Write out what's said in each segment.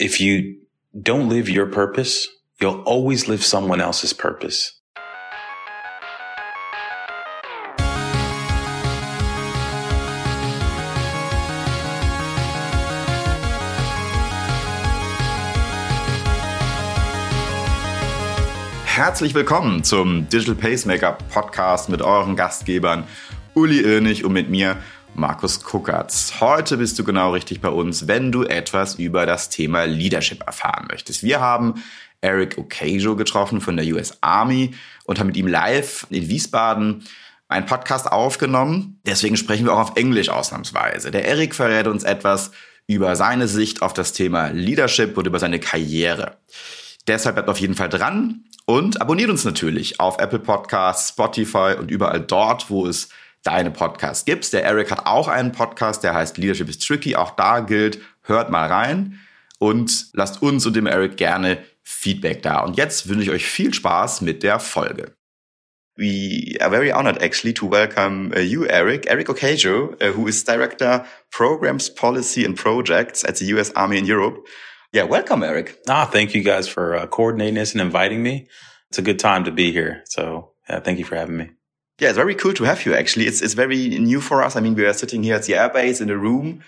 if you don't live your purpose, you'll always live someone else's purpose. Herzlich willkommen zum Digital Pacemaker Podcast mit euren Gastgebern Uli Irnich und mit mir Markus Kuckertz. Heute bist du genau richtig bei uns, wenn du etwas über das Thema Leadership erfahren möchtest. Wir haben Erick Ocasio getroffen von der US Army und haben mit ihm live in Wiesbaden einen Podcast aufgenommen. Deswegen sprechen wir auch auf Englisch ausnahmsweise. Der Erick verrät uns etwas über seine Sicht auf das Thema Leadership und über seine Karriere. Deshalb bleibt auf jeden Fall dran. Und abonniert uns natürlich auf Apple Podcasts, Spotify und überall dort, wo es deine Podcasts gibt. Der Erick hat auch einen Podcast, der heißt Leadership is Tricky. Auch da gilt, hört mal rein und lasst uns und dem Erick gerne Feedback da. Und jetzt wünsche ich euch viel Spaß mit der Folge. We are very honored actually to welcome you, Erick Ocasio, who is Director Programs, Policy and Projects at the US Army in Europe. Yeah, welcome, Erick. Thank you guys for coordinating this and inviting me. It's a good time to be here. So, yeah, thank you for having me. Yeah, it's very cool to have you, actually. It's very new for us. I mean, we are sitting here at the airbase in a room.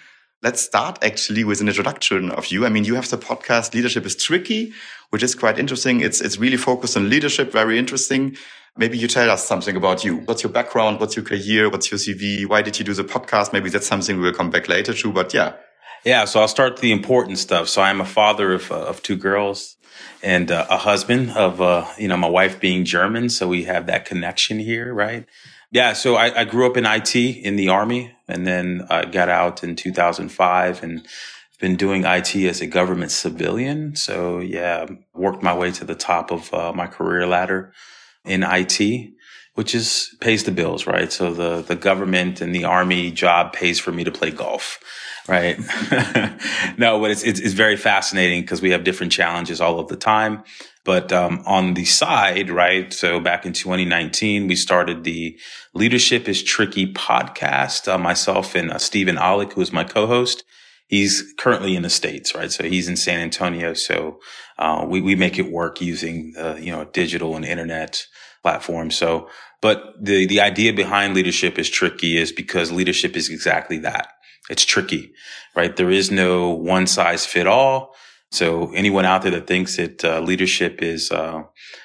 Let's start, actually, with an introduction of you. I mean, you have the podcast Leadership is Tricky, which is quite interesting. It's really focused on leadership, very interesting. Maybe you tell us something about you. What's your background? What's your career? What's your CV? Why did you do the podcast? Maybe that's something we'll come back later to, but yeah. Yeah, so I'll start the important stuff. So I am a father of two girls and a husband of, my wife being German. So we have that connection here, right? Yeah, so I grew up in IT in the Army and then I got out in 2005 and been doing IT as a government civilian. So yeah, worked my way to the top of my career ladder in IT, which is pays the bills, right? So the government and the Army job pays for me to play golf. Right. No, but it's very fascinating because we have different challenges all of the time. But on the side, right, so back in 2019, we started the Leadership is Tricky podcast, myself and Stephen Alec, who is my co-host. He's currently in the States, right? So he's in San Antonio. So we make it work using, digital and internet platform. So but the idea behind Leadership is Tricky is because leadership is exactly that. It's tricky, right? There is no one size fit all. So anyone out there that thinks that leadership is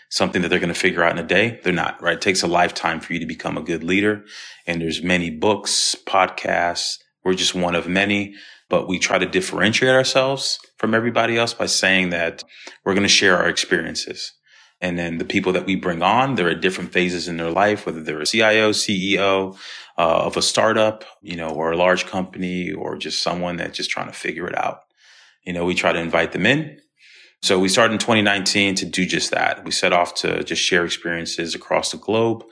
something that they're going to figure out in a day, they're not, right? It takes a lifetime for you to become a good leader. And there's many books, podcasts. We're just one of many, but we try to differentiate ourselves from everybody else by saying that we're going to share our experiences. And then the people that we bring on, they're at different phases in their life, whether they're a CIO, CEO of a startup, or a large company, or just someone that's just trying to figure it out. We try to invite them in. So we started in 2019 to do just that. We set off to just share experiences across the globe.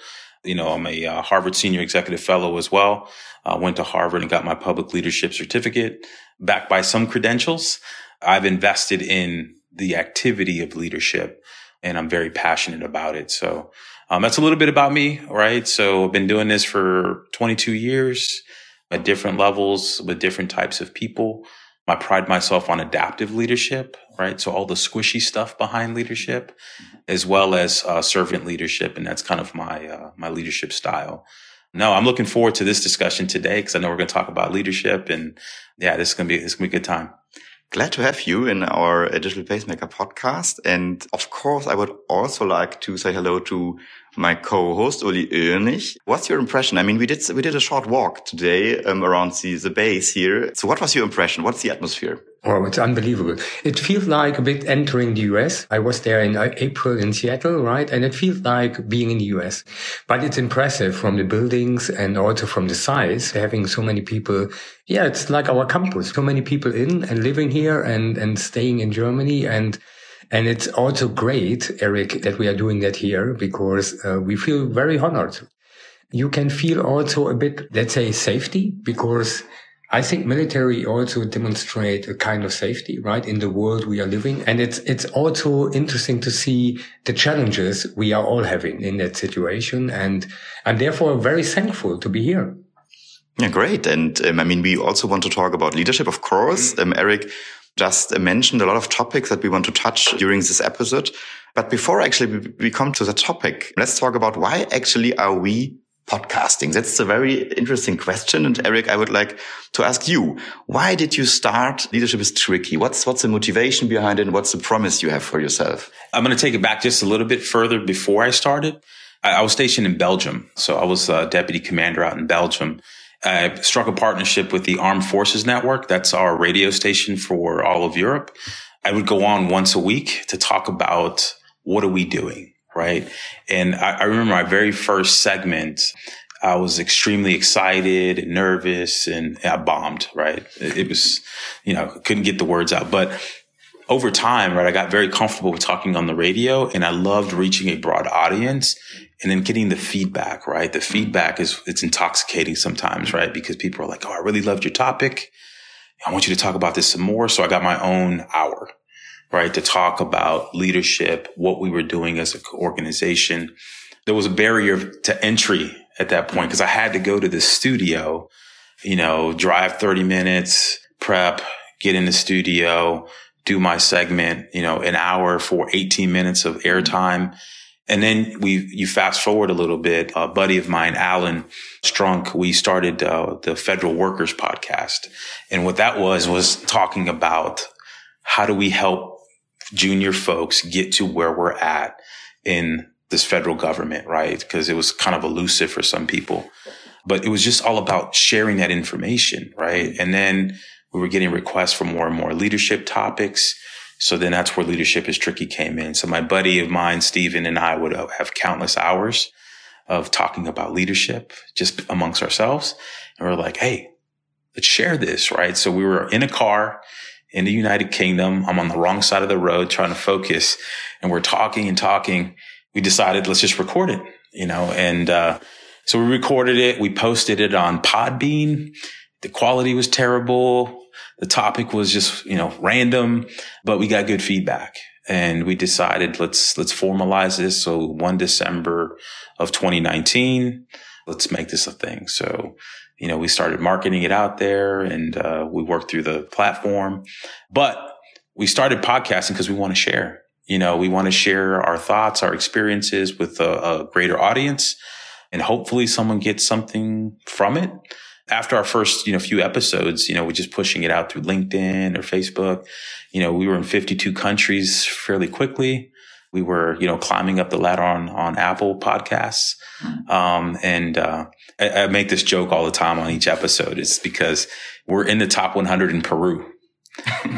I'm a Harvard senior executive fellow as well. I went to Harvard and got my public leadership certificate backed by some credentials. I've invested in the activity of leadership. And I'm very passionate about it. So that's a little bit about me, right? So I've been doing this for 22 years at different levels with different types of people. I pride myself on adaptive leadership, right? So all the squishy stuff behind leadership, as well as servant leadership. And that's kind of my leadership style. No, I'm looking forward to this discussion today because I know we're going to talk about leadership. And yeah, this is going to be a good time. Glad to have you in our Digital Pacemaker podcast. And of course, I would also like to say hello to my co-host, Uli Irnich. What's your impression? I mean, we did a short walk today around the base here. So what was your impression? What's the atmosphere? Oh, it's unbelievable. It feels like a bit entering the US. I was there in April in Seattle, right? And it feels like being in the US. But it's impressive from the buildings and also from the size, having so many people. Yeah, it's like our campus. So many people in and living here and staying in Germany. And it's also great, Erick, that we are doing that here because we feel very honored. You can feel also a bit, let's say, safety because I think military also demonstrate a kind of safety, right? In the world we are living. And it's also interesting to see the challenges we are all having in that situation. And I'm therefore very thankful to be here. Yeah, great. And I mean, we also want to talk about leadership, of course. Erick, just mentioned a lot of topics that we want to touch during this episode. But before actually we come to the topic, let's talk about why actually are we podcasting? That's a very interesting question. And Eric, I would like to ask you, why did you start Leadership is Tricky? What's the motivation behind it? And what's the promise you have for yourself? I'm going to take it back just a little bit further before I started. I was stationed in Belgium. So I was a deputy commander out in Belgium. I struck a partnership with the Armed Forces Network. That's our radio station for all of Europe. I would go on once a week to talk about what are we doing? Right. And I remember my very first segment, I was extremely excited and nervous and I bombed. Right. It was, couldn't get the words out. But over time, right, I got very comfortable with talking on the radio and I loved reaching a broad audience and then getting the feedback. Right. The feedback it's intoxicating sometimes. Right. Because people are like, oh, I really loved your topic. I want you to talk about this some more. So I got my own hour. Right, to talk about leadership, what we were doing as an organization. There was a barrier to entry at that point because I had to go to the studio, drive 30 minutes, prep, get in the studio, do my segment, an hour for 18 minutes of airtime. And then you fast forward a little bit, a buddy of mine, Alan Strunk, we started the Federal Workers Podcast. And what that was talking about how do we help junior folks get to where we're at in this federal government, right? Because it was kind of elusive for some people, but it was just all about sharing that information, right? And then we were getting requests for more and more leadership topics. So then that's where Leadership is Tricky came in. So my buddy of mine, Stephen, and I would have countless hours of talking about leadership just amongst ourselves. And we're like, hey, let's share this, right? So we were in a car in the United Kingdom. I'm on the wrong side of the road trying to focus, and we're talking and talking. We decided, let's just record it, and so we recorded it. We posted it on Podbean. The quality was terrible. The topic was just, random, but we got good feedback, and we decided let's formalize this. So 1 December of 2019, let's make this a thing. So we started marketing it out there, and we worked through the platform, but we started podcasting because we want to share, we want to share our thoughts, our experiences with a greater audience, and hopefully someone gets something from it. After our first, few episodes, we're just pushing it out through LinkedIn or Facebook. We were in 52 countries fairly quickly. We were, climbing up the ladder on Apple Podcasts. I make this joke all the time on each episode. It's because we're in the top 100 in Peru,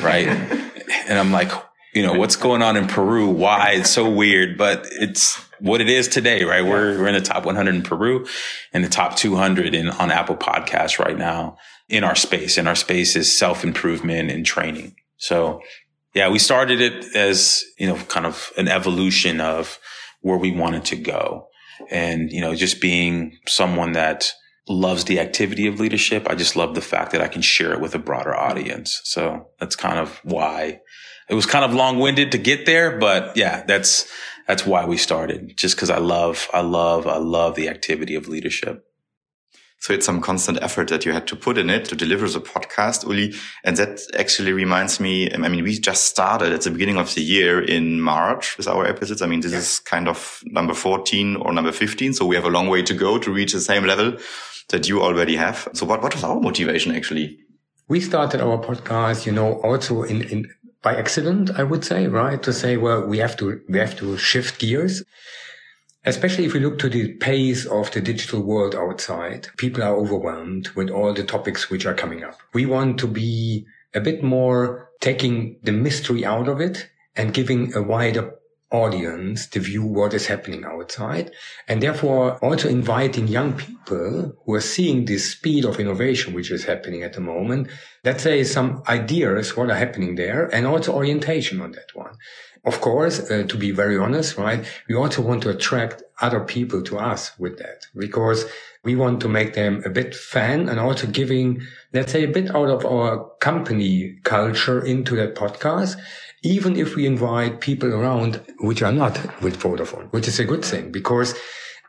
right? And I'm like, what's going on in Peru? Why? It's so weird, but it's what it is today, right? We're in the top 100 in Peru and the top 200 on Apple Podcasts right now in our space. And our space is self-improvement and training. So yeah, we started it as, kind of an evolution of where we wanted to go. And, just being someone that loves the activity of leadership, I just love the fact that I can share it with a broader audience. So that's kind of why it was kind of long-winded to get there. But yeah, that's why we started, just because I love the activity of leadership. So it's some constant effort that you had to put in it to deliver the podcast, Uli. And that actually reminds me, we just started at the beginning of the year in March with our episodes. This is kind of number 14 or number 15. So we have a long way to go to reach the same level that you already have. So what was our motivation actually? We started our podcast, also in by accident, I would say, right? To say, well, we have to shift gears. Especially if we look to the pace of the digital world outside, people are overwhelmed with all the topics which are coming up. We want to be a bit more taking the mystery out of it and giving a wider audience to view what is happening outside. And therefore also inviting young people who are seeing this speed of innovation, which is happening at the moment. Let's say some ideas, what are happening there, and also orientation on that one. Of course, to be very honest, right? We also want to attract other people to us with that, because we want to make them a bit fan and also giving, let's say, a bit out of our company culture into that podcast. Even if we invite people around which are not with Vodafone, which is a good thing, because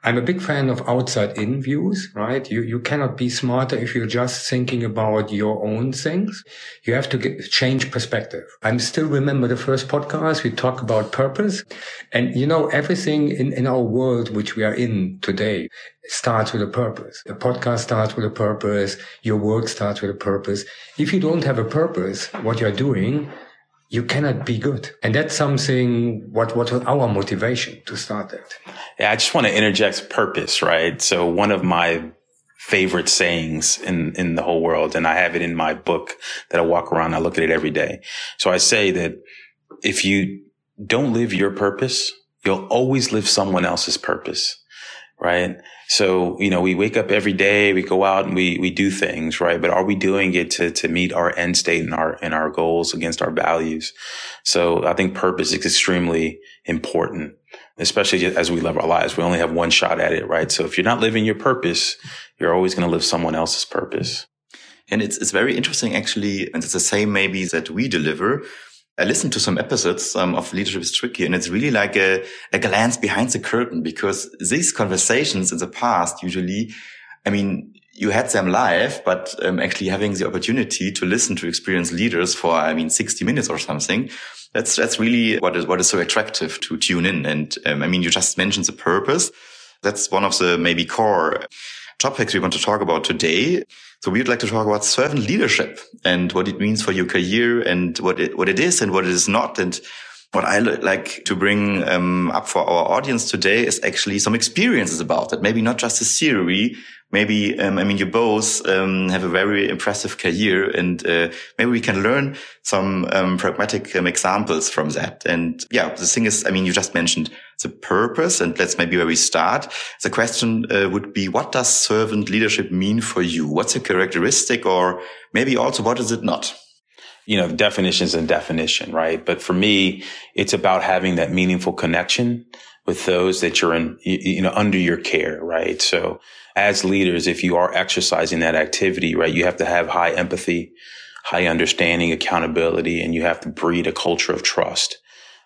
I'm a big fan of outside-in views, right? You cannot be smarter if you're just thinking about your own things. You have to change perspective. I still remember the first podcast, we talk about purpose. And you know, everything in our world which we are in today starts with a purpose. A podcast starts with a purpose. Your work starts with a purpose. If you don't have a purpose, what you're doing, you cannot be good. And that's something, what was our motivation to start that? Yeah, I just want to interject purpose, right? So one of my favorite sayings in the whole world, and I have it in my book that I walk around, I look at it every day. So I say that if you don't live your purpose, you'll always live someone else's purpose, right? So, you know, we wake up every day, we go out and we do things, right? But are we doing it to meet our end state and our goals against our values? So I think purpose is extremely important, especially as we live our lives. We only have one shot at it, right? So if you're not living your purpose, you're always going to live someone else's purpose. And it's very interesting, actually. And it's the same maybe that we deliver. I listened to some episodes of Leadership is Tricky, and it's really like a glance behind the curtain, because these conversations in the past usually, I mean, you had them live, but actually having the opportunity to listen to experienced leaders for, 60 minutes or something, that's really what is so attractive to tune in. And you just mentioned the purpose. That's one of the maybe core topics we want to talk about today. So we would like to talk about servant leadership and what it means for your career and what it is and what it is not. And what I like to bring up for our audience today is actually some experiences about that. Maybe not just a theory. Maybe, you both have a very impressive career, and maybe we can learn some pragmatic examples from that. And yeah, the thing is, you just mentioned the purpose, and that's maybe where we start. The question would be, what does servant leadership mean for you? What's a characteristic, or maybe also what is it not? You know, definition's a definition, right? But for me, it's about having that meaningful connection with those that you're in, under your care, right? So as leaders, if you are exercising that activity, right, you have to have high empathy, high understanding, accountability, and you have to breed a culture of trust.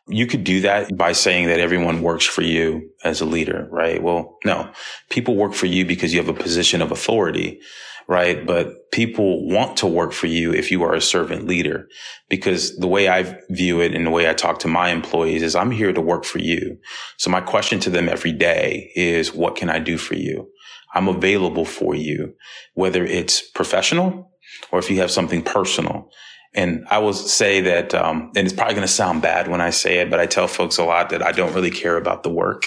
You could do that by saying that everyone works for you as a leader, right? Well, no, people work for you because you have a position of authority, right? But people want to work for you if you are a servant leader, because the way I view it and the way I talk to my employees is I'm here to work for you. So my question to them every day is, what can I do for you? I'm available for you, whether it's professional or if you have something personal. And I will say that, and it's probably going to sound bad when I say it, but I tell folks a lot that I don't really care about the work,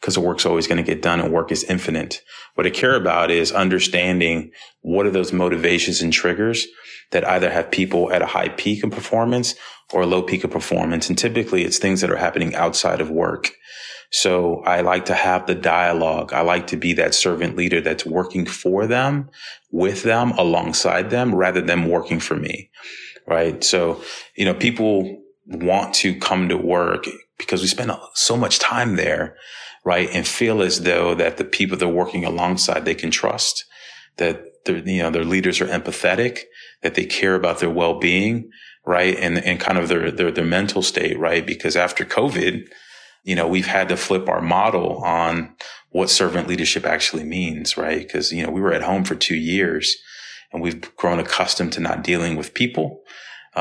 because the work's always going to get done and work is infinite. What I care about is understanding what are those motivations and triggers that either have people at a high peak of performance or a low peak of performance. And typically it's things that are happening outside of work. So I like to have the dialogue. I like to be that servant leader that's working for them, with them, alongside them, rather than working for me. Right. So, people want to come to work because we spend so much time there, right? And feel as though that the people they're working alongside, they can trust, that their leaders are empathetic, that they care about their well-being, right? And kind of their mental state, right? Because after COVID, we've had to flip our model on what servant leadership actually means, right? Because, we were at home for 2 years. And we've grown accustomed to not dealing with people.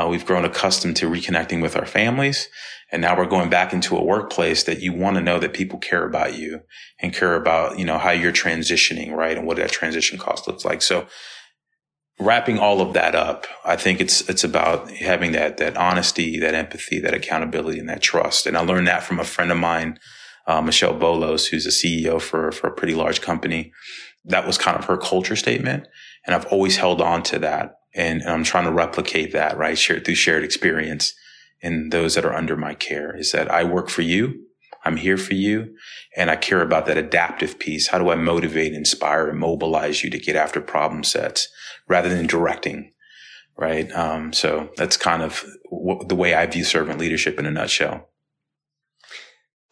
We've grown accustomed to reconnecting with our families. And now we're going back into a workplace that you want to know that people care about you and care about, how you're transitioning, right? And what that transition cost looks like. So wrapping all of that up, I think it's about having that honesty, that empathy, that accountability, and that trust. And I learned that from a friend of mine, Michelle Bolos, who's a CEO for a pretty large company. That was kind of her culture statement. And I've always held on to that. And I'm trying to replicate that, right? Through shared experience in those that are under my care, is that I work for you. I'm here for you. And I care about that adaptive piece. How do I motivate, inspire, and mobilize you to get after problem sets rather than directing, right? So that's kind of the way I view servant leadership in a nutshell.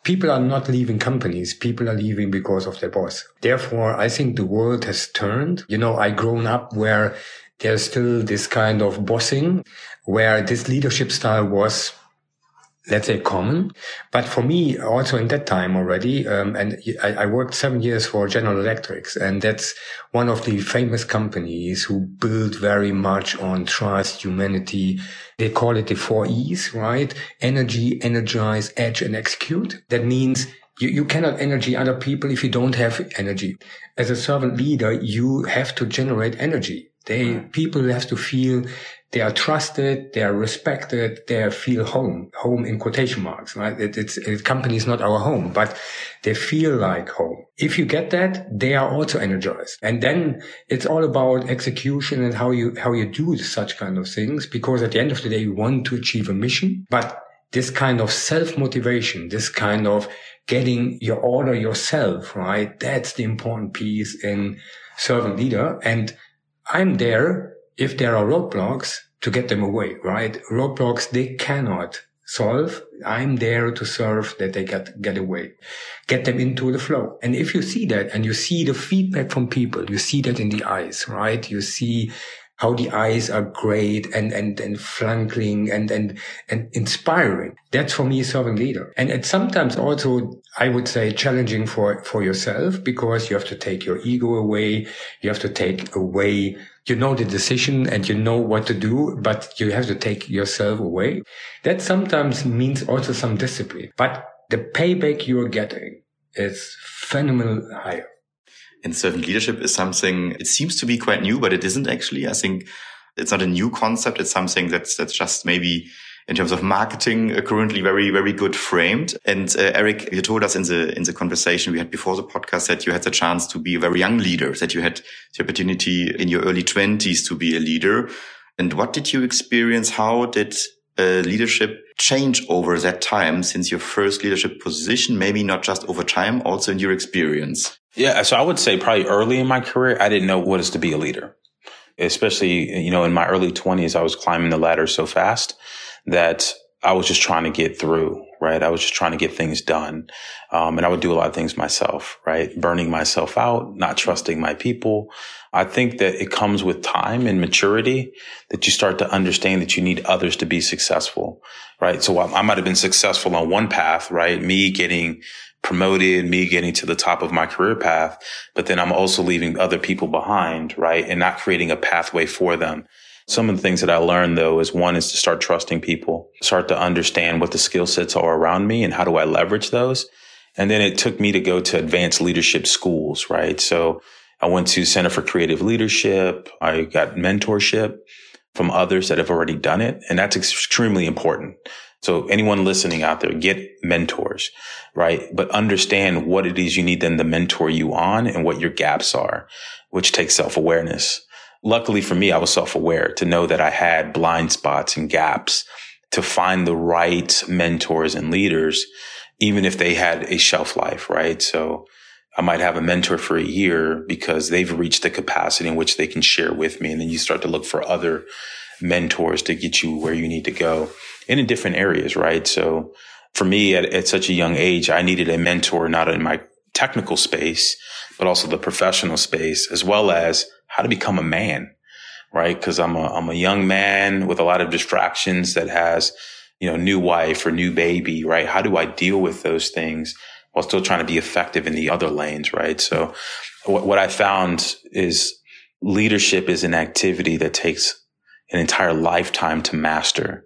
People are not leaving companies. People are leaving because of their boss. Therefore, I think the world has turned. I grown up where there's still this kind of bossing, where this leadership style was let's say, common. But for me, also in that time already, and I worked 7 years for General Electrics, and that's one of the famous companies who build very much on trust, humanity. They call it the 4 E's, right? Energy, energize, edge, and execute. That means you cannot energy other people if you don't have energy. As a servant leader, you have to generate energy. People have to feel they are trusted, they are respected, they feel home in quotation marks, right? Company is not our home, but they feel like home. If you get that, they are also energized. And then it's all about execution and how you do such kind of things, because at the end of the day, you want to achieve a mission, but this kind of self-motivation, this kind of getting your order yourself, right? That's the important piece in servant leader. And I'm there if there are roadblocks to get them away, right? Roadblocks they cannot solve. I'm there to serve that they get away, get them into the flow. And if you see that and you see the feedback from people, you see that in the eyes, right? You see how the eyes are great and flanking and inspiring. That's for me, serving leader. And it's sometimes also, I would say, challenging for yourself, because you have to take your ego away. You have to take away, you know, the decision and you know what to do, but you have to take yourself away. That sometimes means also some discipline, but the payback you're getting is phenomenal higher. And servant leadership is something, it seems to be quite new, but it isn't actually. I think it's not a new concept. It's something that's just maybe in terms of marketing currently very, very good framed. And Erick, you told us in the conversation we had before the podcast that you had the chance to be a very young leader, that you had the opportunity in your early 20s to be a leader. And what did you experience? How did leadership change over that time since your first leadership position, maybe not just over time, also in your experience? Yeah, so I would say probably early in my career, I didn't know what it's to be a leader, especially, you know, in my early 20s, I was climbing the ladder so fast that I was just trying to get through, right? I was just trying to get things done. And I would do a lot of things myself, right? Burning myself out, not trusting my people. I think that it comes with time and maturity that you start to understand that you need others to be successful, right? So I might have been successful on one path, right? Me getting promoted, me getting to the top of my career path, but then I'm also leaving other people behind, right? And not creating a pathway for them. Some of the things that I learned, though, is one is to start trusting people, start to understand what the skill sets are around me and how do I leverage those. And then it took me to go to advanced leadership schools, right? So I went to Center for Creative Leadership. I got mentorship from others that have already done it. And that's extremely important. So anyone listening out there, get mentors, right? But understand what it is you need them to mentor you on and what your gaps are, which takes self-awareness. Luckily for me, I was self-aware to know that I had blind spots and gaps to find the right mentors and leaders, even if they had a shelf life, right? So I might have a mentor for a year because they've reached the capacity in which they can share with me. And then you start to look for other mentors to get you where you need to go. And in different areas, right? So for me, at such a young age, I needed a mentor, not in my technical space, but also the professional space, as well as how to become a man, right? Because I'm a young man with a lot of distractions that has, you know, new wife or new baby, right? How do I deal with those things while still trying to be effective in the other lanes, right? So what I found is leadership is an activity that takes an entire lifetime to master.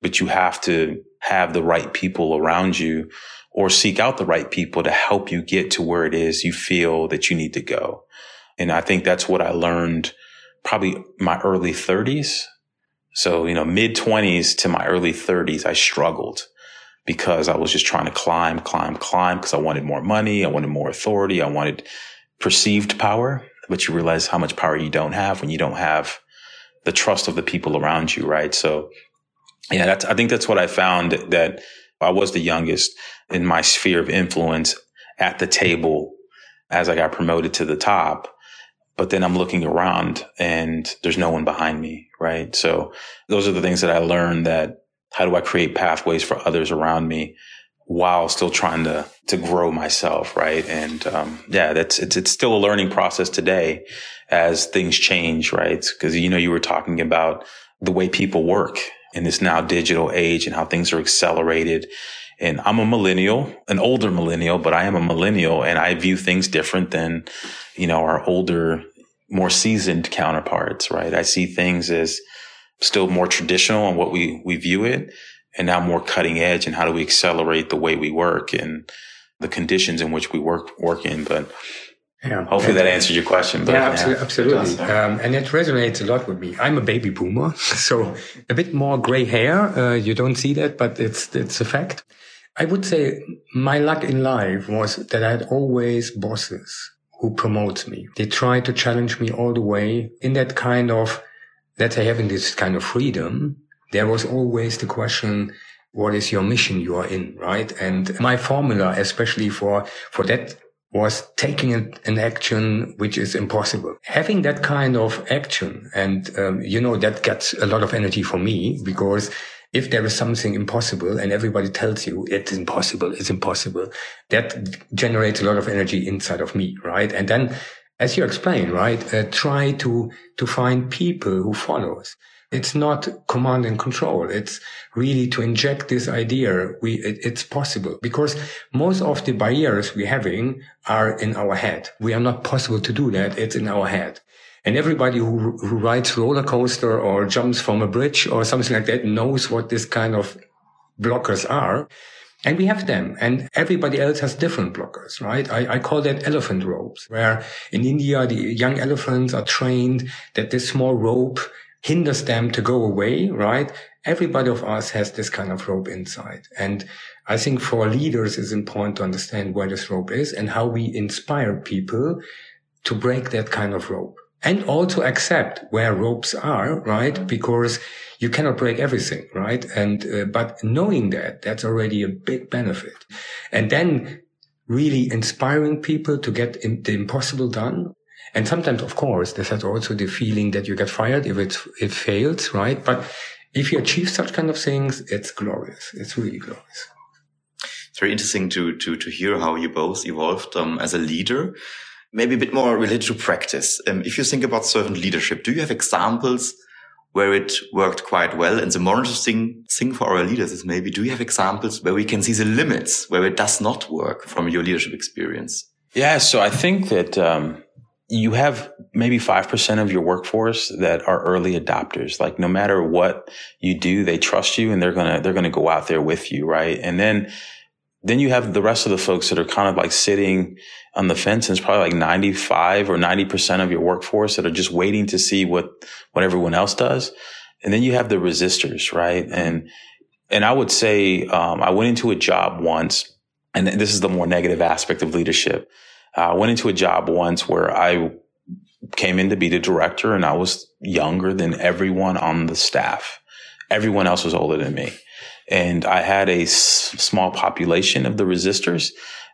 But you have to have the right people around you or seek out the right people to help you get to where it is you feel that you need to go. And I think that's what I learned probably my early 30s. So, you know, mid 20s to my early 30s, I struggled because I was just trying to climb because I wanted more money. I wanted more authority. I wanted perceived power, but you realize how much power you don't have when you don't have the trust of the people around you, right? So, yeah, I think that's what I found, that I was the youngest in my sphere of influence at the table as I got promoted to the top. But then I'm looking around and there's no one behind me, right? So those are the things that I learned, that how do I create pathways for others around me while still trying to grow myself, right? And it's still a learning process today as things change, right? Because, you know, you were talking about the way people work. in this now digital age and how things are accelerated. And I'm a millennial, an older millennial, but I am a millennial, and I view things different than, you know, our older, more seasoned counterparts, right? I see things as still more traditional in what we view it, and now more cutting edge. And how do we accelerate the way we work and the conditions in which we work in? But yeah, hopefully that answers your question. But yeah, absolutely. And it resonates a lot with me. I'm a baby boomer, so a bit more gray hair. You don't see that, but it's a fact. I would say my luck in life was that I had always bosses who promotes me. They try to challenge me all the way in that kind of, let's say, having this kind of freedom. There was always the question, what is your mission you are in, right? And my formula, especially for that, was taking an action which is impossible. Having that kind of action, and that gets a lot of energy for me, because if there is something impossible and everybody tells you it's impossible, that generates a lot of energy inside of me, right? And then, as you explain, right, try to find people who follows. It's not command and control. It's really to inject this idea. It's possible, because most of the barriers we're having are in our head. We are not possible to do that. It's in our head. And everybody who rides roller coaster or jumps from a bridge or something like that knows what this kind of blockers are. And we have them, and everybody else has different blockers, right? I call that elephant ropes, where in India, the young elephants are trained that this small rope hinders them to go away, right? Everybody of us has this kind of rope inside. And I think for leaders, it's important to understand where this rope is and how we inspire people to break that kind of rope. And also accept where ropes are, right? Because you cannot break everything, right? And but knowing that, that's already a big benefit. And then really inspiring people to get the impossible done. And sometimes, of course, this has also the feeling that you get fired if it fails, right? But if you achieve such kind of things, it's glorious. It's really glorious. It's very interesting to hear how you both evolved as a leader. Maybe a bit more related to practice. If you think about servant leadership, do you have examples where it worked quite well? And the more interesting thing for our leaders is maybe, do you have examples where we can see the limits, where it does not work from your leadership experience? Yeah, so I think that you have maybe 5% of your workforce that are early adopters. Like, no matter what you do, they trust you and they're gonna go out there with you, right? And then you have the rest of the folks that are kind of like sitting on the fence, and it's probably like 95 or 90% of your workforce that are just waiting to see what everyone else does. And then you have the resistors, right? And I would say, I went into a job once, and this is the more negative aspect of leadership. I went into a job once where I came in to be the director, and I was younger than everyone on the staff. Everyone else was older than me. And I had a small population of the resistors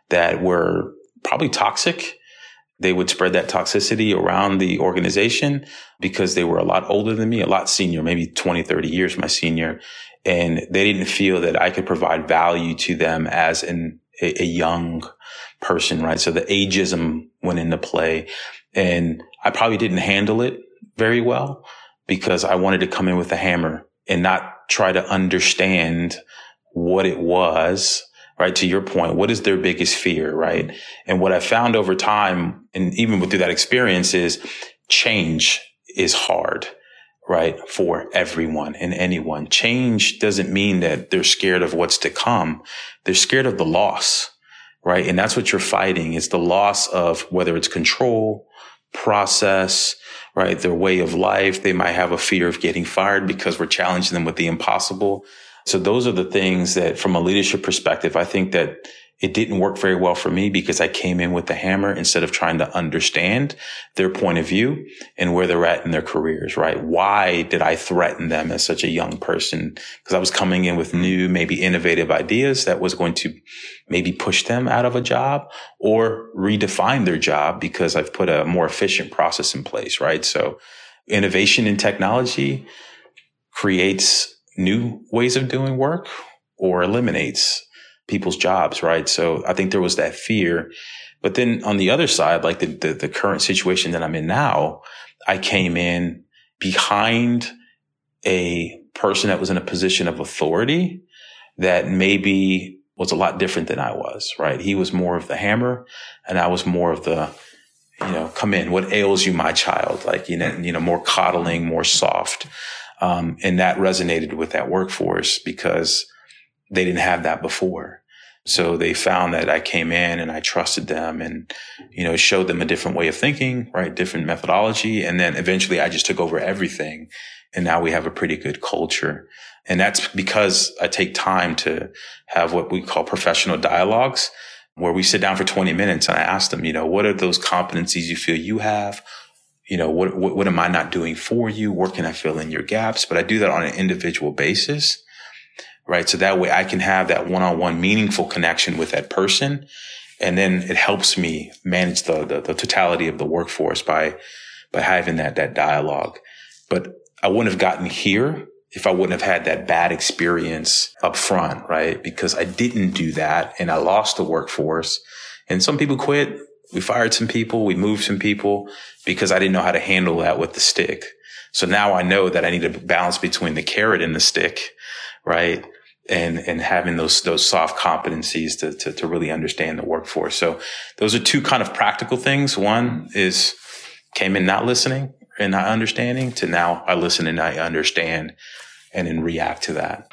that were probably toxic. They would spread that toxicity around the organization because they were a lot older than me, a lot senior, maybe 20, 30 years my senior. And they didn't feel that I could provide value to them as a young person, right? So the ageism went into play. And I probably didn't handle it very well because I wanted to come in with a hammer and not try to understand what it was, right? To your point, what is their biggest fear, right? And what I found over time, and even through that experience, is change is hard, right? For everyone and anyone. Change doesn't mean that they're scared of what's to come. They're scared of the loss, right? And that's what you're fighting, is the loss of whether it's control, process, right? Their way of life. They might have a fear of getting fired because we're challenging them with the impossible. So those are the things that, from a leadership perspective, I think that it didn't work very well for me because I came in with the hammer instead of trying to understand their point of view and where they're at in their careers, right? Why did I threaten them as such a young person? Because I was coming in with new, maybe innovative ideas that was going to maybe push them out of a job or redefine their job because I've put a more efficient process in place, right? So innovation in technology creates new ways of doing work or eliminates people's jobs, right? So I think there was that fear. But then on the other side, like the current situation that I'm in now, I came in behind a person that was in a position of authority that maybe was a lot different than I was, right? He was more of the hammer and I was more of the, you know, come in, what ails you, my child? Like, you know, more coddling, more soft. And that resonated with that workforce because they didn't have that before. So they found that I came in and I trusted them and, you know, showed them a different way of thinking, right? Different methodology. And then eventually I just took over everything. And now we have a pretty good culture. And that's because I take time to have what we call professional dialogues where we sit down for 20 minutes and I ask them, you know, what are those competencies you feel you have? You know, what am I not doing for you? Where can I fill in your gaps? But I do that on an individual basis. Right. So that way I can have that one-on-one meaningful connection with that person. And then it helps me manage the totality of the workforce by having that dialogue. But I wouldn't have gotten here if I wouldn't have had that bad experience up front. Right. Because I didn't do that and I lost the workforce and some people quit. We fired some people. We moved some people because I didn't know how to handle that with the stick. So now I know that I need to balance between the carrot and the stick. Right. And having those soft competencies to really understand the workforce. So those are two kind of practical things. One is came in not listening and not understanding to now I listen and I understand and then react to that.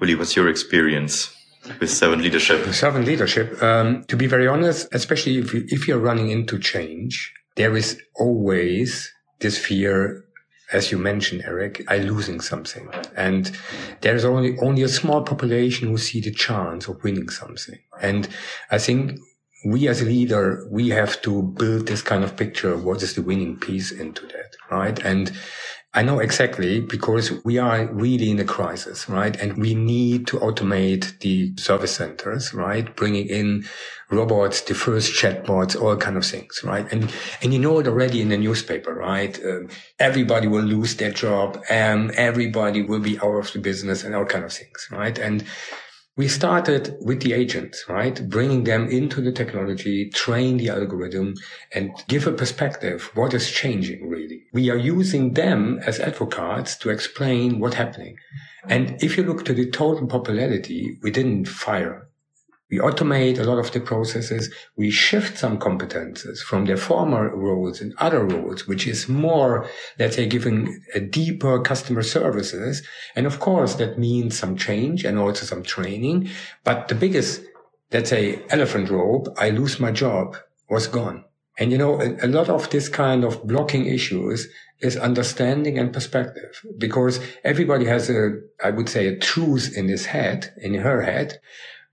Uli, what's your experience with servant leadership? With servant leadership, to be very honest, especially if you're running into change, there is always this fear, as you mentioned, Eric, I'm losing something. And there's only a small population who see the chance of winning something. And I think we as a leader, we have to build this kind of picture of what is the winning piece into that, right? And I know exactly because we are really in a crisis, right? And we need to automate the service centers, right? Bringing in robots, the first chatbots, all kind of things, right? And you know it already in the newspaper, right? Everybody will lose their job and everybody will be out of the business and all kind of things, right? And we started with the agents, right? Bringing them into the technology, train the algorithm and give a perspective. What is changing really? We are using them as advocates to explain what's happening. And if you look to the total popularity, we didn't fire. We automate a lot of the processes. We shift some competences from their former roles and other roles, which is more, let's say, giving a deeper customer services. And of course, that means some change and also some training. But the biggest, let's say, elephant rope, I lose my job, was gone. And, you know, a lot of this kind of blocking issues is understanding and perspective because everybody has a truth in his head, in her head,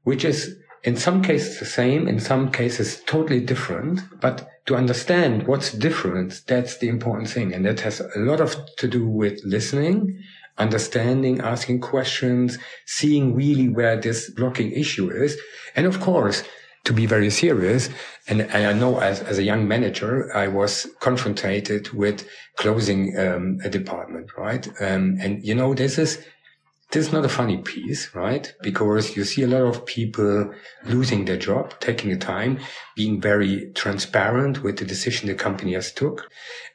which is in some cases the same, in some cases totally different. But to understand what's different, that's the important thing. And that has a lot to do with listening, understanding, asking questions, seeing really where this blocking issue is. And of course, to be very serious, and I know as a young manager, I was confronted with closing a department, right? And you know, this is not a funny piece, right? Because you see a lot of people losing their job, taking the time, being very transparent with the decision the company has took.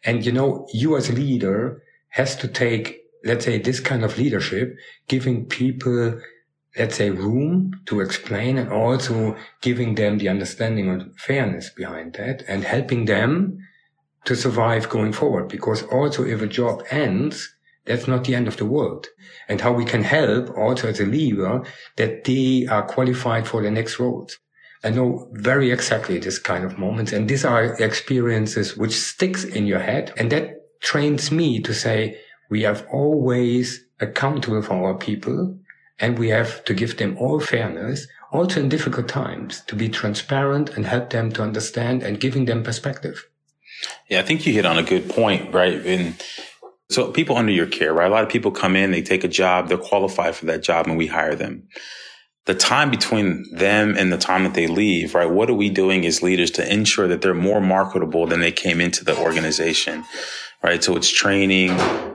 And, you know, you as a leader has to take, let's say, this kind of leadership, giving people, let's say, room to explain and also giving them the understanding and fairness behind that and helping them to survive going forward. Because also if a job ends, that's not the end of the world. And how we can help also as a leader that they are qualified for the next role. I know very exactly this kind of moments. And these are experiences which sticks in your head. And that trains me to say, we have always accountable for our people and we have to give them all fairness, also in difficult times, to be transparent and help them to understand and giving them perspective. Yeah, I think you hit on a good point, right? So people under your care, right? A lot of people come in, they take a job, they're qualified for that job, and we hire them. The time between them and the time that they leave, right? What are we doing as leaders to ensure that they're more marketable than they came into the organization, right? So it's training,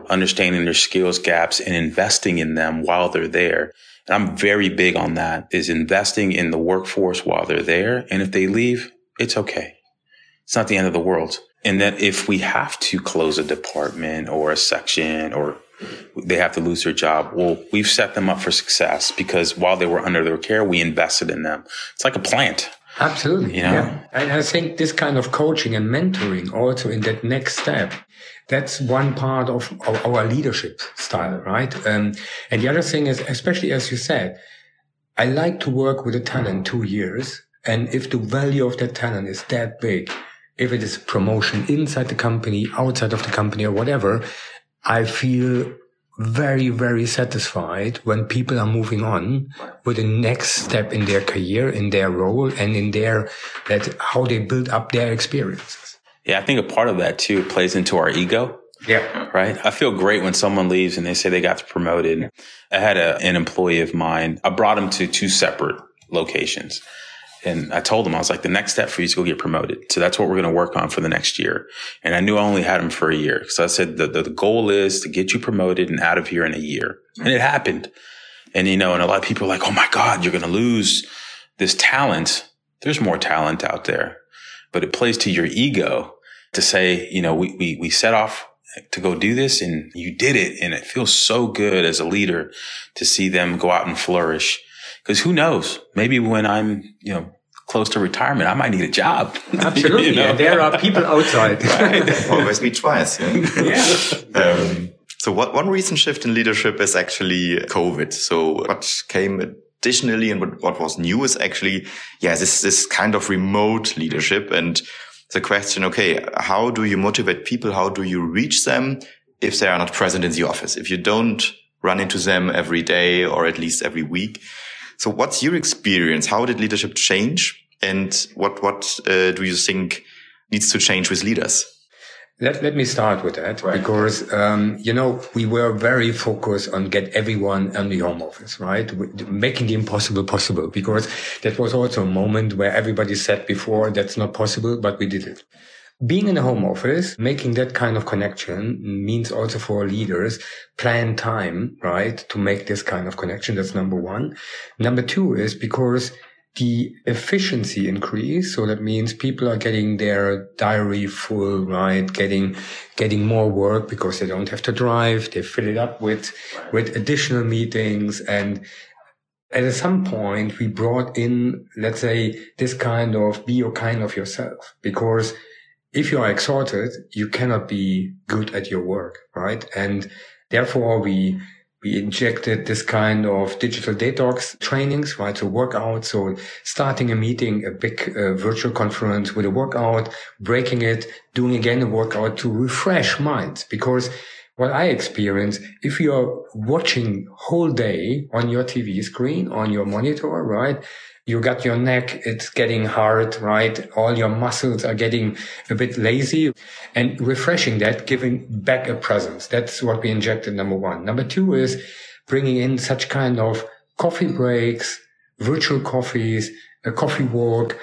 understanding their skills gaps, and investing in them while they're there. And I'm very big on that, is investing in the workforce while they're there. And if they leave, it's okay. It's not the end of the world. And that if we have to close a department or a section or they have to lose their job. Well, we've set them up for success because while they were under their care, we invested in them. It's like a plant. Absolutely. You know? Yeah. And I think this kind of coaching and mentoring also in that next step, that's one part of our leadership style, right? And the other thing is, especially as you said, I like to work with a talent 2 years. And if the value of that talent is that big, if it is promotion inside the company, outside of the company or whatever, I feel very, very satisfied when people are moving on with the next step in their career, in their role, and in their, that how they build up their experiences. Yeah, I think a part of that too plays into our ego. Yeah. Right. I feel great when someone leaves and they say they got promoted. Yeah. I had an employee of mine. I brought him to 2 separate locations. And I told him, I was like, the next step for you is to go get promoted. So that's what we're going to work on for the next year. And I knew I only had him for a year. So I said, the goal is to get you promoted and out of here in a year. And it happened. And, you know, and a lot of people are like, oh my God, you're going to lose this talent. There's more talent out there, but it plays to your ego to say, you know, we set off to go do this and you did it. And it feels so good as a leader to see them go out and flourish. Because who knows? Maybe when I'm, you know, close to retirement, I might need a job. Absolutely. You know? Yeah, there are people outside. Right? Always be twice. Yeah. So one recent shift in leadership is actually COVID. So what came additionally and what was new is actually, this kind of remote leadership and the question, okay, how do you motivate people? How do you reach them if they are not present in the office? If you don't run into them every day or at least every week? So what's your experience? How did leadership change? And what do you think needs to change with leaders? Let me start with that, right? Because, you know, we were very focused on get everyone in the home office, right? Making the impossible possible, because that was also a moment where everybody said before, that's not possible, but we did it. Being in a home office, making that kind of connection means also for leaders, plan time, right? To make this kind of connection. That's number one. Number two is because the efficiency increase. So that means people are getting their diary full, right? Getting more work because they don't have to drive. They fill it up with additional meetings. And at some point we brought in, let's say, this kind of be your kind of yourself, because if you are exhausted, you cannot be good at your work, right? And therefore we injected this kind of digital detox trainings, right? So workouts, so starting a meeting, a big virtual conference with a workout, breaking it, doing again a workout to refresh minds. Because what I experience, if you are watching whole day on your TV screen, on your monitor, right? You got your neck, it's getting hard, right? All your muscles are getting a bit lazy, and refreshing that, giving back a presence. That's what we injected, number one. Number two is bringing in such kind of coffee breaks, virtual coffees, a coffee walk,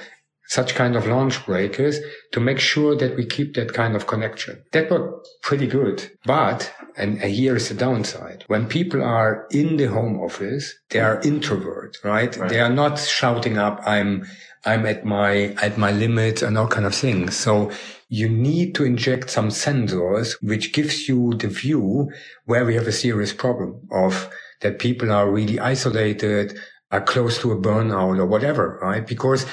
such kind of lunch breakers to make sure that we keep that kind of connection. That worked pretty good. But, and here is the downside, when people are in the home office, they are introvert, right? They are not shouting up, I'm at my limit and all kind of things. So you need to inject some sensors, which gives you the view where we have a serious problem of that people are really isolated, are close to a burnout or whatever, right? Because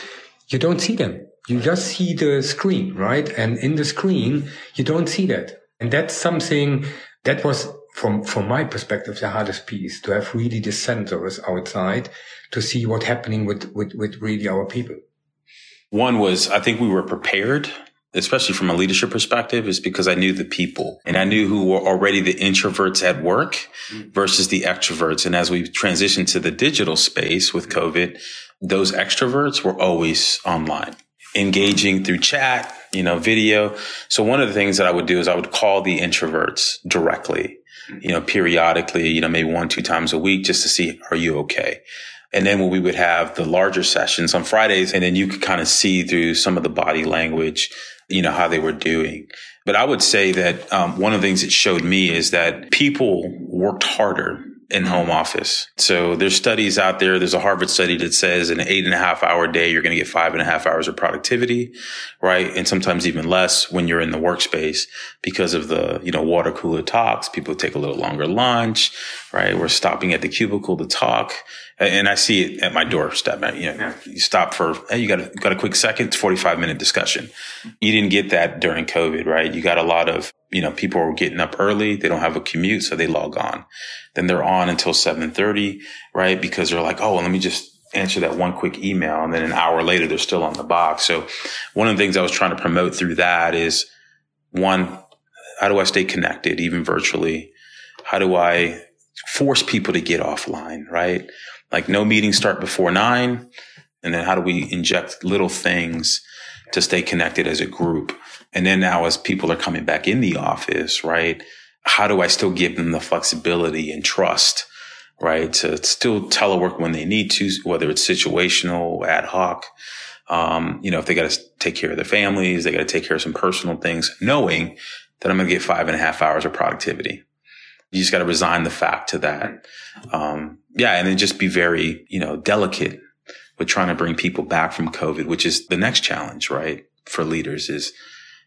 you don't see them. You just see the screen, right? And in the screen, you don't see that. And that's something that was, from my perspective, the hardest piece, to have really the sensors outside to see what's happening with really our people. One was, I think we were prepared, especially from a leadership perspective, is because I knew the people and I knew who were already the introverts at work versus the extroverts. And as we transitioned to the digital space with COVID, those extroverts were always online, engaging through chat, you know, video. So one of the things that I would do is I would call the introverts directly, you know, periodically, you know, maybe 1-2 times a week just to see, are you okay? And then when we would have the larger sessions on Fridays, and then you could kind of see through some of the body language, you know, how they were doing. But I would say that one of the things it showed me is that people worked harder in home office. So there's studies out there. There's a Harvard study that says in an 8.5 hour day, you're going to get 5.5 hours of productivity, right? And sometimes even less when you're in the workspace because of the, you know, water cooler talks. People take a little longer lunch, right? We're stopping at the cubicle to talk. And I see it at my doorstep. You stop for, hey, you got a quick second, 45-minute discussion. You didn't get that during COVID, right? You got a lot of, people are getting up early. They don't have a commute, so they log on. Then they're on until 7:30, right? Because they're like, oh, well, let me just answer that one quick email. And then an hour later, they're still on the box. So one of the things I was trying to promote through that is, one, how do I stay connected, even virtually? How do I force people to get offline, right? Like no meetings start before 9. And then how do we inject little things to stay connected as a group? And then now as people are coming back in the office, right? How do I still give them the flexibility and trust, right? To still telework when they need to, whether it's situational, ad hoc, if they got to take care of their families, they got to take care of some personal things, knowing that I'm going to get 5.5 hours of productivity. You just got to resign the fact to that. And then just be very, delicate with trying to bring people back from COVID, which is the next challenge, right? For leaders is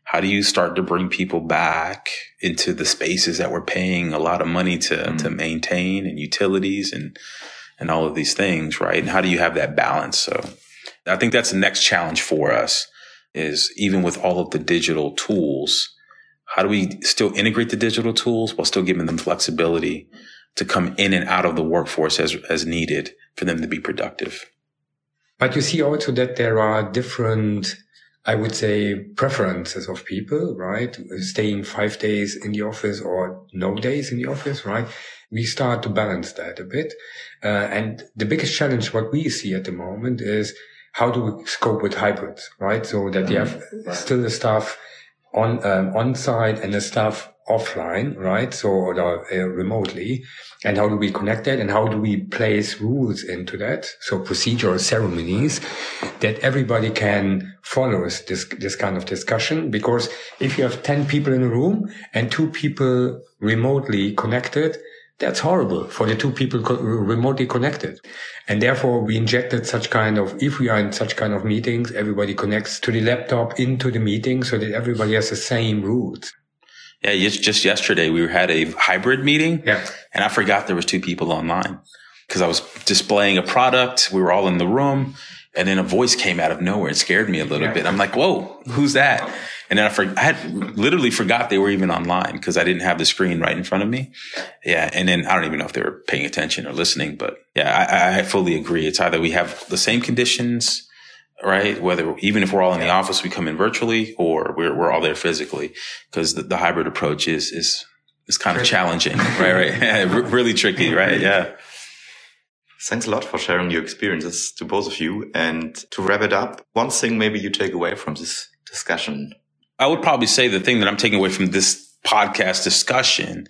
how do you start to bring people back into the spaces that we're paying a lot of money to maintain and utilities and all of these things, right? And how do you have that balance? So I think that's the next challenge for us is even with all of the digital tools, how do we still integrate the digital tools while still giving them flexibility to come in and out of the workforce as needed for them to be productive? But you see also that there are different, I would say, preferences of people, right? Staying 5 days in the office or no days in the office, right? We start to balance that a bit. And the biggest challenge what we see at the moment is how do we cope with hybrids, right? So that you have still the staff on-site and the staff offline, right? So, or remotely. And how do we connect that? And how do we place rules into that? So procedural ceremonies that everybody can follow this kind of discussion. Because if you have 10 people in a room and 2 people remotely connected, that's horrible for the 2 people remotely connected. And therefore we injected if we are in such kind of meetings, everybody connects to the laptop into the meeting so that everybody has the same rules. Yeah, just yesterday we had a hybrid meeting and I forgot there was 2 people online because I was displaying a product. We were all in the room and then a voice came out of nowhere. It scared me a little bit. I'm like, whoa, who's that? And then I had literally forgot they were even online because I didn't have the screen right in front of me. Yeah. And then I don't even know if they were paying attention or listening, but I fully agree. It's either we have the same conditions, right? Whether even if we're all in the office, we come in virtually, or we're all there physically, because the hybrid approach is kind of challenging, right? Really tricky, right? Yeah. Thanks a lot for sharing your experiences to both of you. And to wrap it up, one thing maybe you take away from this discussion. I would probably say the thing that I'm taking away from this podcast discussion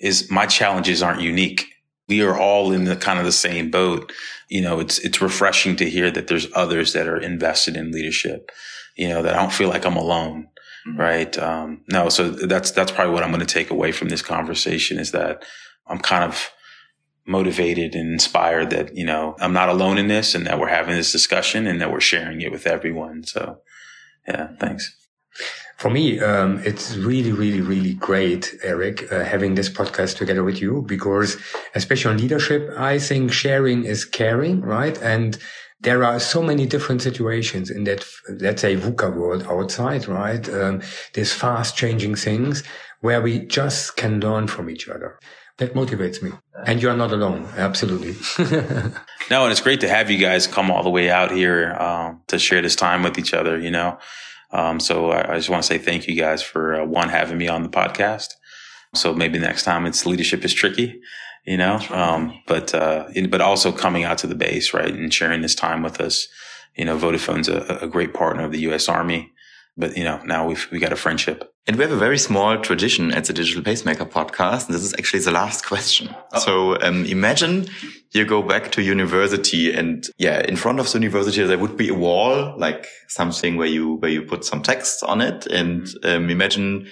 is my challenges aren't unique. We are all in the kind of the same boat. It's refreshing to hear that there's others that are invested in leadership, that I don't feel like I'm alone. Mm-hmm. Right. So that's probably what I'm going to take away from this conversation is that I'm kind of motivated and inspired that, I'm not alone in this and that we're having this discussion and that we're sharing it with everyone. So thanks. For me, it's really, really, really great, Eric, having this podcast together with you, because especially on leadership, I think sharing is caring, right? And there are so many different situations in that, let's say, VUCA world outside, right? These fast changing things where we just can learn from each other. That motivates me. And you are not alone. Absolutely. No, and it's great to have you guys come all the way out here to share this time with each other, So I just want to say thank you guys for having me on the podcast. So maybe next time it's Leadership is Tricky, but also coming out to the base, right? And sharing this time with us. Vodafone's a great partner of the US Army, but now we got a friendship. And we have a very small tradition at the Digital Pacemaker podcast. And this is actually the last question. Oh. So imagine you go back to university and in front of the university, there would be a wall, like something where you put some text on it. And imagine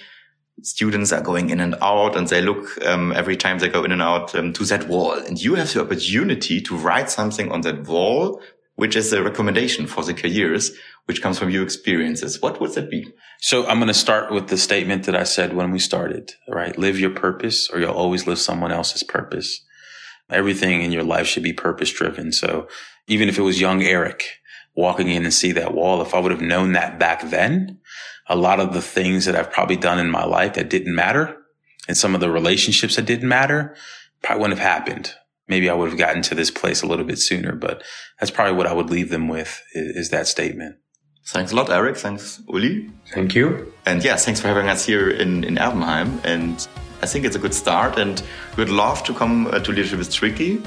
students are going in and out, and they look every time they go in and out to that wall. And you have the opportunity to write something on that wall, which is a recommendation for the careers, which comes from your experiences. What would that be? So I'm going to start with the statement that I said when we started, right? Live your purpose, or you'll always live someone else's purpose. Everything in your life should be purpose-driven. So even if it was young Eric walking in and see that wall, if I would have known that back then, a lot of the things that I've probably done in my life that didn't matter and some of the relationships that didn't matter probably wouldn't have happened. Maybe I would have gotten to this place a little bit sooner, but that's probably what I would leave them with is that statement. Thanks a lot, Eric. Thanks, Uli. Thank you. And yes, thanks for having us here in Erbenheim. And I think it's a good start, and we'd love to come to Leadership is Tricky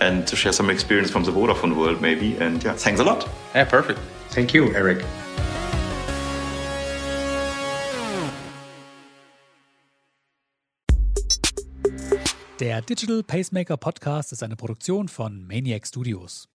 and to share some experience from the Vodafone world maybe. And yeah, thanks a lot. Yeah, perfect. Thank you, Eric. Der Digital Pacemaker Podcast ist eine Produktion von Maniac Studios.